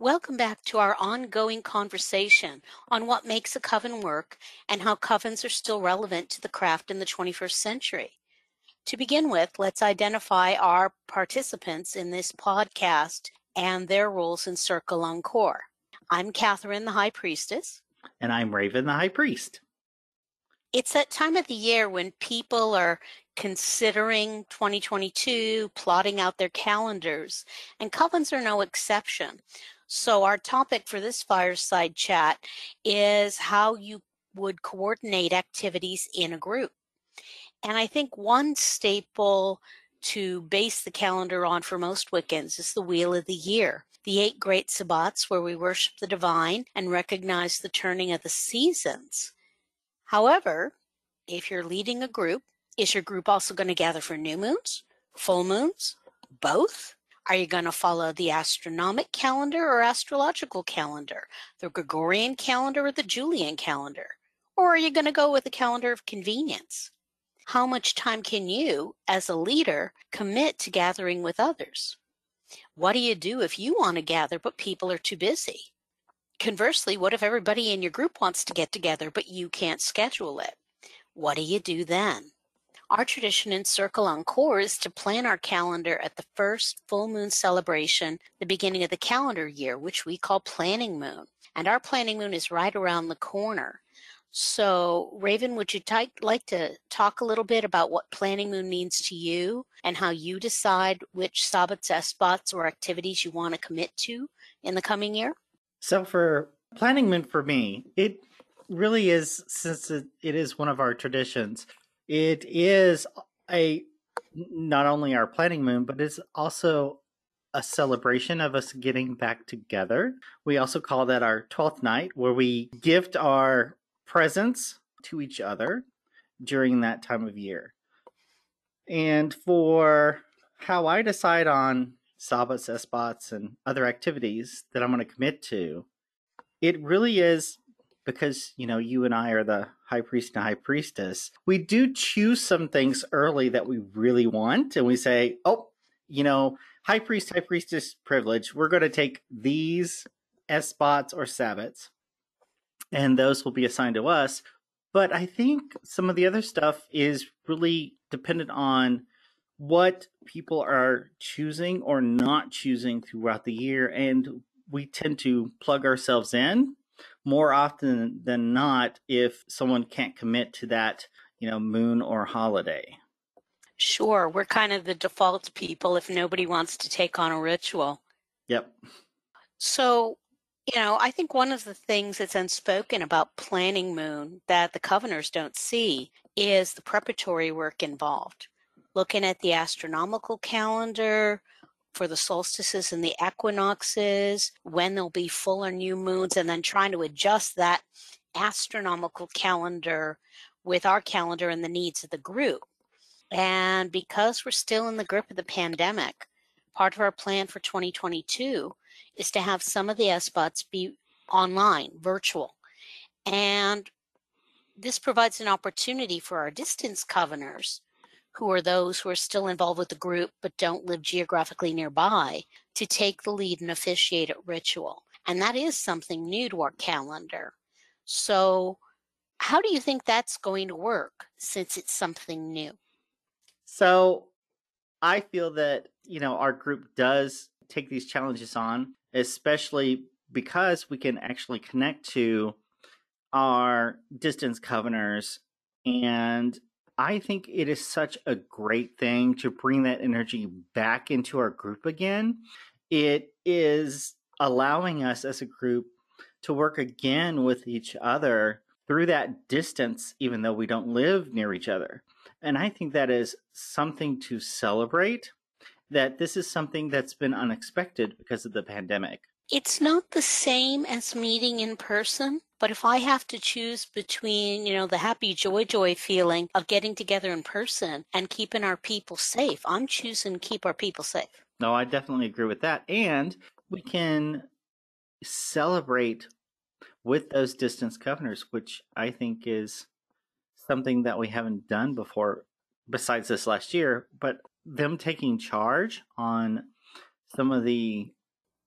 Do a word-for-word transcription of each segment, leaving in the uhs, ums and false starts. Welcome back to our ongoing conversation on what makes a coven work and how covens are still relevant to the craft in the twenty-first century. To begin with, let's identify our participants in this podcast and their roles in Circle Encore. I'm Catherine, the High Priestess. And I'm Raven, the High Priest. It's that time of the year when people are considering twenty twenty-two, plotting out their calendars, and covens are no exception. So our topic for this fireside chat is how you would coordinate activities in a group. And I think one staple to base the calendar on for most Wiccans is the Wheel of the Year, the eight great Sabbats, where we worship the divine and recognize the turning of the seasons. However, if you're leading a group, is your group also going to gather for new moons, full moons, both? Are you going to follow the astronomic calendar or astrological calendar, the Gregorian calendar or the Julian calendar? Or are you going to go with a calendar of convenience? How much time can you, as a leader, commit to gathering with others? What do you do if you want to gather but people are too busy? Conversely, what if everybody in your group wants to get together but you can't schedule it? What do you do then? Our tradition in Circle Encore is to plan our calendar at the first full moon celebration, the beginning of the calendar year, which we call Planning Moon. And our Planning Moon is right around the corner. So, Raven, would you t- like to talk a little bit about what Planning Moon means to you and how you decide which Sabbats, Esbats, or activities you want to commit to in the coming year? So for Planning Moon, for me, it really is, since it, it is one of our traditions, it is a not only our planning moon, but it's also a celebration of us getting back together. We also call that our twelfth night, where we gift our presents to each other during that time of year. And for how I decide on Sabbats, Esbats, and other activities that I'm going to commit to, it really is because, you know, you and I are the high priest and high priestess, we do choose some things early that we really want. And we say, oh, you know, high priest, high priestess privilege, we're going to take these Esbats or Sabbats, and those will be assigned to us. But I think some of the other stuff is really dependent on what people are choosing or not choosing throughout the year. And we tend to plug ourselves in more often than not if someone can't commit to that, you know, moon or holiday. Sure. We're kind of the default people if nobody wants to take on a ritual. Yep. So, you know, I think one of the things that's unspoken about Planning Moon that the Coveners don't see is the preparatory work involved. Looking at the astronomical calendar for the solstices and the equinoxes, when there'll be full or new moons, and then trying to adjust that astronomical calendar with our calendar and the needs of the group. And because we're still in the grip of the pandemic, part of our plan for twenty twenty-two is to have some of the Esbats be online, virtual. And this provides an opportunity for our distance coveners, who are those who are still involved with the group but don't live geographically nearby, to take the lead and officiate at ritual. And that is something new to our calendar. So how do you think that's going to work since it's something new? So I feel that, you know, our group does take these challenges on, especially because we can actually connect to our distance coveners, and I think it is such a great thing to bring that energy back into our group again. It is allowing us as a group to work again with each other through that distance, even though we don't live near each other. And I think that is something to celebrate. that this is something that's been unexpected because of the pandemic. It's not the same as meeting in person, but if I have to choose between, you know, the happy joy joy feeling of getting together in person and keeping our people safe, I'm choosing keep our people safe. No, I definitely agree with that. And we can celebrate with those distance governors, which I think is something that we haven't done before besides this last year, but them taking charge on some of the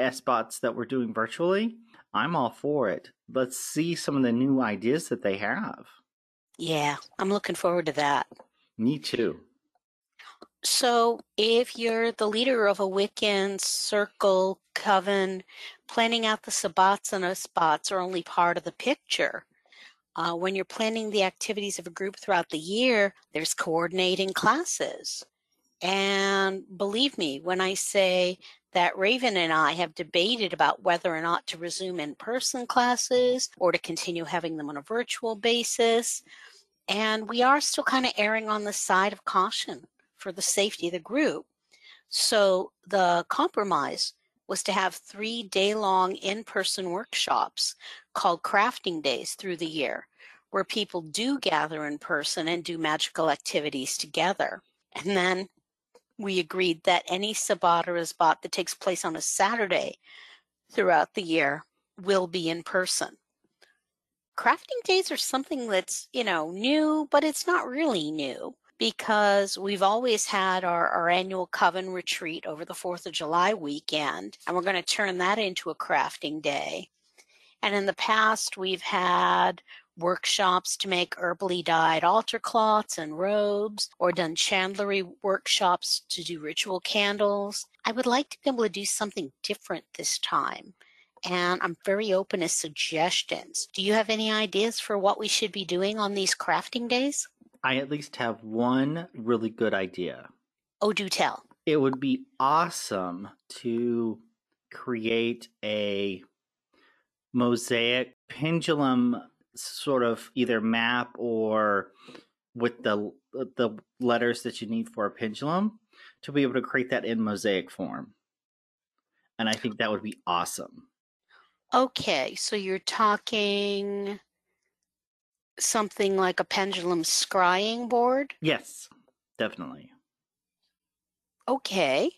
Esbats that we're doing virtually, I'm all for it. Let's see some of the new ideas that they have. Yeah, I'm looking forward to that. Me too. So if you're the leader of a Wiccan, Circle, Coven, planning out the Sabbats and Esbats are only part of the picture. Uh, when you're planning the activities of a group throughout the year, there's coordinating classes. And believe me, when I say that Raven and I have debated about whether or not to resume in-person classes or to continue having them on a virtual basis, and we are still kind of erring on the side of caution for the safety of the group. So the compromise was to have three day-long in-person workshops called Crafting Days through the year, where people do gather in person and do magical activities together. And then we agreed that any Sabbat or Esbat that takes place on a Saturday throughout the year will be in person. Crafting days are something that's, you know, new, but it's not really new because we've always had our, our annual Coven retreat over the fourth of July weekend, and we're going to turn that into a crafting day. And in the past, we've had workshops to make herbally dyed altar cloths and robes, or done chandlery workshops to do ritual candles. I would like to be able to do something different this time, and I'm very open to suggestions. Do you have any ideas for what we should be doing on these crafting days? I at least have one really good idea. Oh, do tell. It would be awesome to create a mosaic pendulum sort of either map or with the the letters that you need for a pendulum to be able to create that in mosaic form. And I think that would be awesome. Okay, so you're talking something like a pendulum scrying board? Yes, definitely. Okay,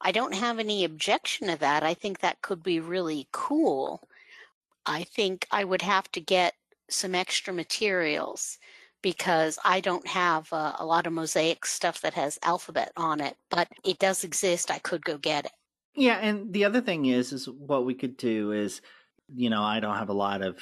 I don't have any objection to that. I think that could be really cool. I think I would have to get some extra materials because I don't have uh, a lot of mosaic stuff that has alphabet on it, but it does exist. I could go get it. Yeah, and the other thing is, is what we could do is, you know, I don't have a lot of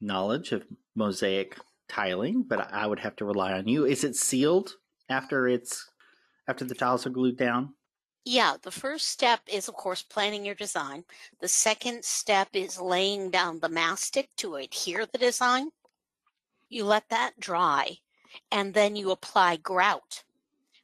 knowledge of mosaic tiling, but I would have to rely on you. Is it sealed after it's after the tiles are glued down? Yeah, the first step is, of course, planning your design. The second step is laying down the mastic to adhere the design. You let that dry, and then you apply grout,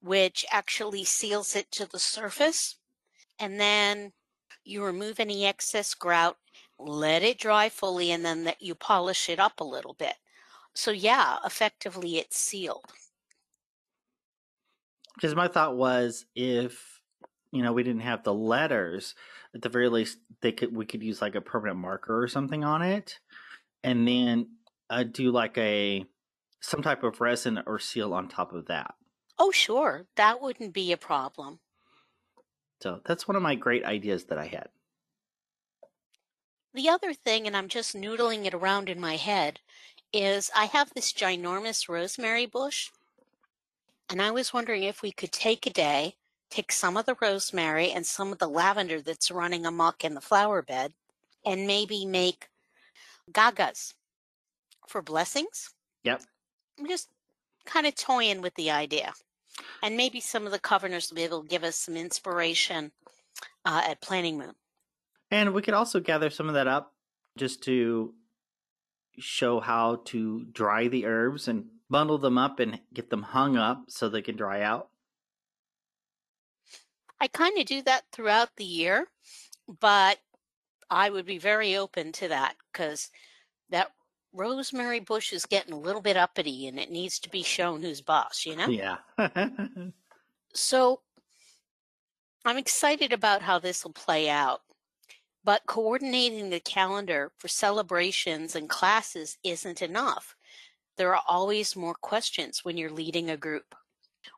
which actually seals it to the surface. And then you remove any excess grout, let it dry fully, and then you polish it up a little bit. So yeah, effectively it's sealed. Because my thought was, if you know, we didn't have the letters, at the very least, they could we could use like a permanent marker or something on it, and then uh, do like a some type of resin or seal on top of that. Oh, sure, that wouldn't be a problem. So that's one of my great ideas that I had. The other thing, and I'm just noodling it around in my head, is I have this ginormous rosemary bush, and I was wondering if we could take a day. Take some of the rosemary and some of the lavender that's running amok in the flower bed, and maybe make gagas for blessings. Yep. I'm just kind of toying with the idea. And maybe some of the governors will be able to give us some inspiration uh, at Planning Moon. And we could also gather some of that up just to show how to dry the herbs and bundle them up and get them hung up so they can dry out. I kind of do that throughout the year, but I would be very open to that because that rosemary bush is getting a little bit uppity and it needs to be shown who's boss, you know? Yeah. So I'm excited about how this will play out, but coordinating the calendar for celebrations and classes isn't enough. There are always more questions when you're leading a group.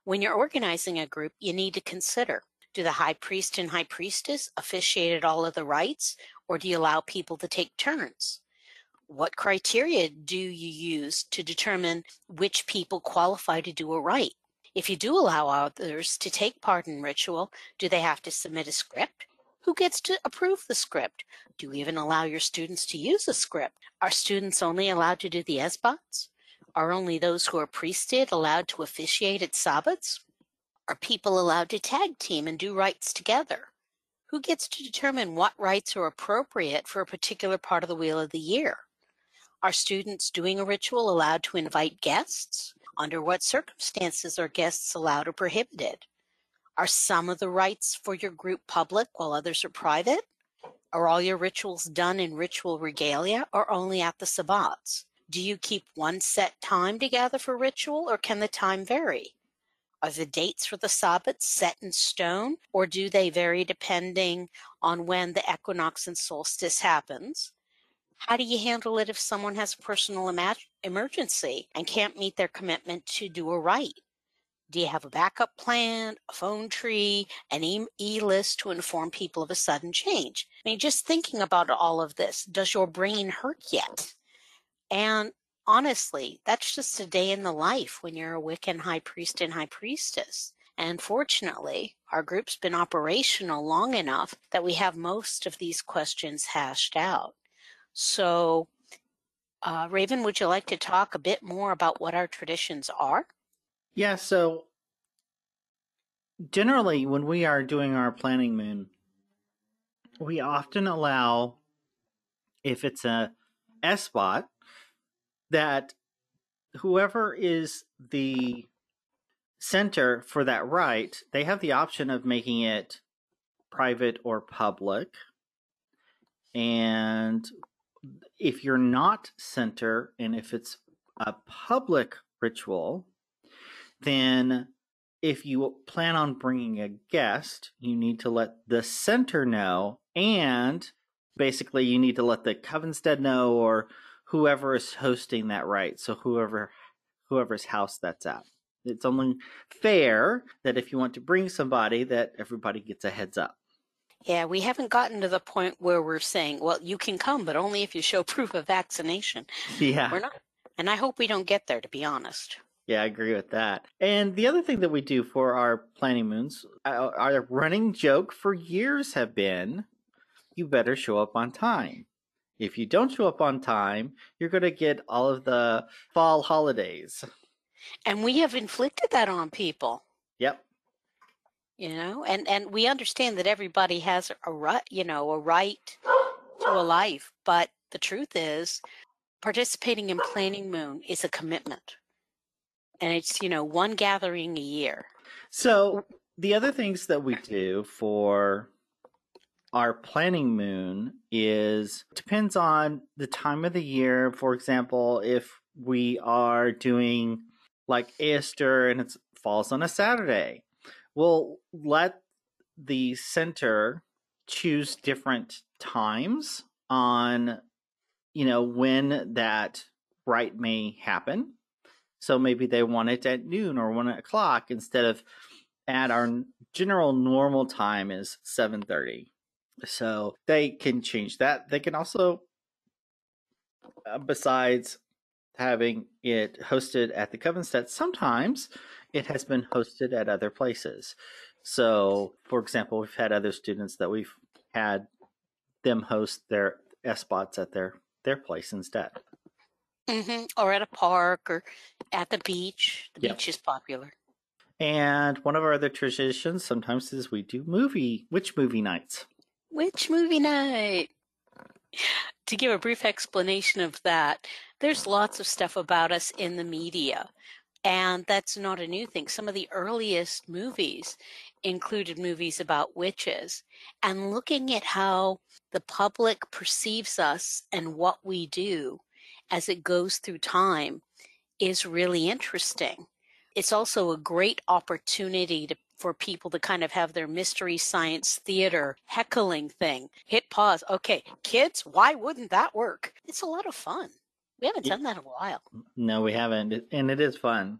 When you're organizing a group, you need to consider, do the high priest and high priestess officiate at all of the rites, or do you allow people to take turns? What criteria do you use to determine which people qualify to do a rite? If you do allow others to take part in ritual, do they have to submit a script? Who gets to approve the script? Do you even allow your students to use a script? Are students only allowed to do the Esbats? Are only those who are priested allowed to officiate at Sabbats? Are people allowed to tag team and do rites together? Who gets to determine what rites are appropriate for a particular part of the Wheel of the Year? Are students doing a ritual allowed to invite guests? Under what circumstances are guests allowed or prohibited? Are some of the rites for your group public while others are private? Are all your rituals done in ritual regalia or only at the Sabbats? Do you keep one set time to gather for ritual, or can the time vary? Are the dates for the Sabbats set in stone, or do they vary depending on when the equinox and solstice happens? How do you handle it if someone has a personal emergency and can't meet their commitment to do a rite? Do you have a backup plan, a phone tree, an e-list to inform people of a sudden change? I mean, just thinking about all of this, does your brain hurt yet? And honestly, that's just a day in the life when you're a Wiccan high priest and high priestess. And fortunately, our group's been operational long enough that we have most of these questions hashed out. So, uh, Raven, would you like to talk a bit more about what our traditions are? Yeah, so generally when we are doing our Planning Moon, we often allow, if it's a Esbot, that whoever is the center for that rite, they have the option of making it private or public. And if you're not center, and if it's a public ritual, then if you plan on bringing a guest, you need to let the center know, and basically you need to let the Covenstead know, or whoever is hosting that rite, so whoever whoever's house that's at. It's only fair that if you want to bring somebody, that everybody gets a heads up. Yeah, we haven't gotten to the point where we're saying, well, you can come, but only if you show proof of vaccination. Yeah. We're not, and I hope we don't get there, to be honest. Yeah, I agree with that. And the other thing that we do for our Planning Moons, our running joke for years have been, you better show up on time. If you don't show up on time, you're going to get all of the fall holidays. And we have inflicted that on people. Yep. You know, and, and we understand that everybody has a right, you know, a right to a life. But the truth is, participating in Planning Moon is a commitment. And it's, you know, one gathering a year. So the other things that we do for our Planning Moon is, depends on the time of the year. For example, if we are doing like Easter and it falls on a Saturday, we'll let the center choose different times on, you know, when that rite may happen. So maybe they want it at noon or one o'clock instead of at our general normal time is seven thirty. So they can change that. They can also, uh, besides having it hosted at the Covenstead, sometimes it has been hosted at other places. So, for example, we've had other students that we've had them host their Esbats at their, their place instead. Mm-hmm. Or at a park or at the beach. The yep. beach is popular. And one of our other traditions sometimes is we do movie, witch movie nights. Witch movie night. To give a brief explanation of that, there's lots of stuff about us in the media, and that's not a new thing. Some of the earliest movies included movies about witches, and looking at how the public perceives us and what we do as it goes through time is really interesting. It's also a great opportunity to for people to kind of have their mystery science theater heckling thing. Hit pause. Okay, kids, why wouldn't that work? It's a lot of fun. We haven't done that in a while. No, we haven't. And it is fun.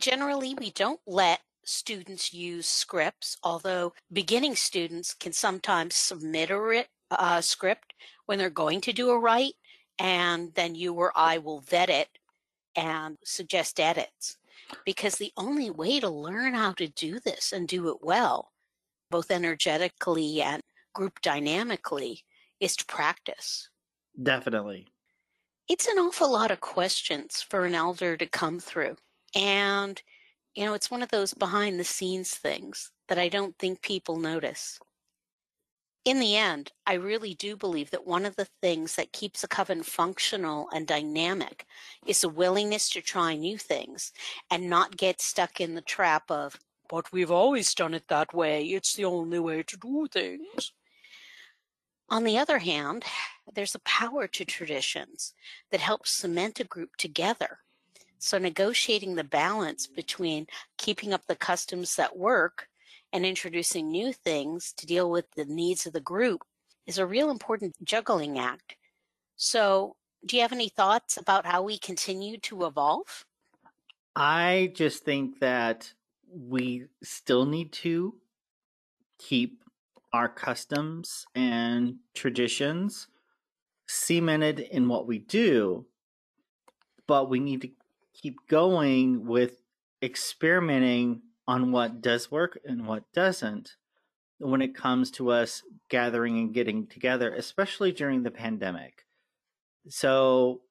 Generally, we don't let students use scripts, although beginning students can sometimes submit a uh, script when they're going to do a write, and then you or I will vet it and suggest edits. Because the only way to learn how to do this and do it well, both energetically and group dynamically, is to practice. Definitely. It's an awful lot of questions for an elder to come through. And, you know, it's one of those behind the scenes things that I don't think people notice. In the end, I really do believe that one of the things that keeps a coven functional and dynamic is a willingness to try new things and not get stuck in the trap of, but we've always done it that way. It's the only way to do things. On the other hand, there's a power to traditions that helps cement a group together. So negotiating the balance between keeping up the customs that work and introducing new things to deal with the needs of the group is a real important juggling act. So do you have any thoughts about how we continue to evolve? I just think that we still need to keep our customs and traditions cemented in what we do, but we need to keep going with experimenting on what does work and what doesn't when it comes to us gathering and getting together, especially during the pandemic. So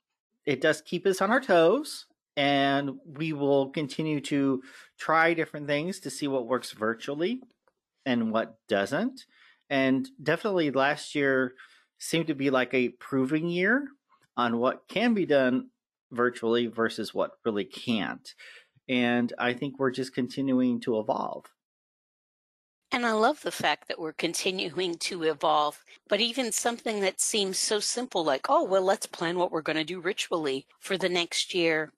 it does keep us on our toes, and we will continue to try different things to see what works virtually and what doesn't. And definitely last year seemed to be like a proving year on what can be done virtually versus what really can't. And I think we're just continuing to evolve. And I love the fact that we're continuing to evolve, but even something that seems so simple, like, oh, well, let's plan what we're going to do ritually for the next year.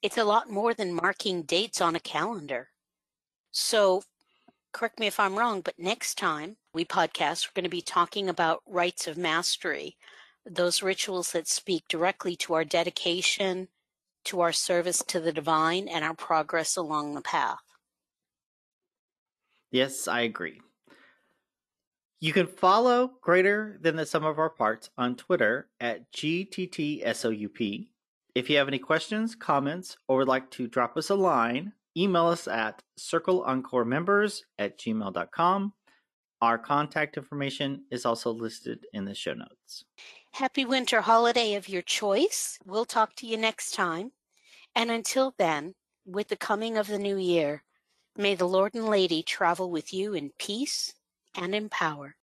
It's a lot more than marking dates on a calendar. So correct me if I'm wrong, but next time we podcast, we're going to be talking about rites of mastery, those rituals that speak directly to our dedication, to our service to the divine, and our progress along the path. Yes, I agree. You can follow Greater Than the Sum of Our Parts on Twitter at G T T S O U P. If you have any questions, comments, or would like to drop us a line, email us at circle encore members at gmail dot com. Our contact information is also listed in the show notes. Happy winter holiday of your choice. We'll talk to you next time. And until then, with the coming of the new year, may the Lord and Lady travel with you in peace and in power.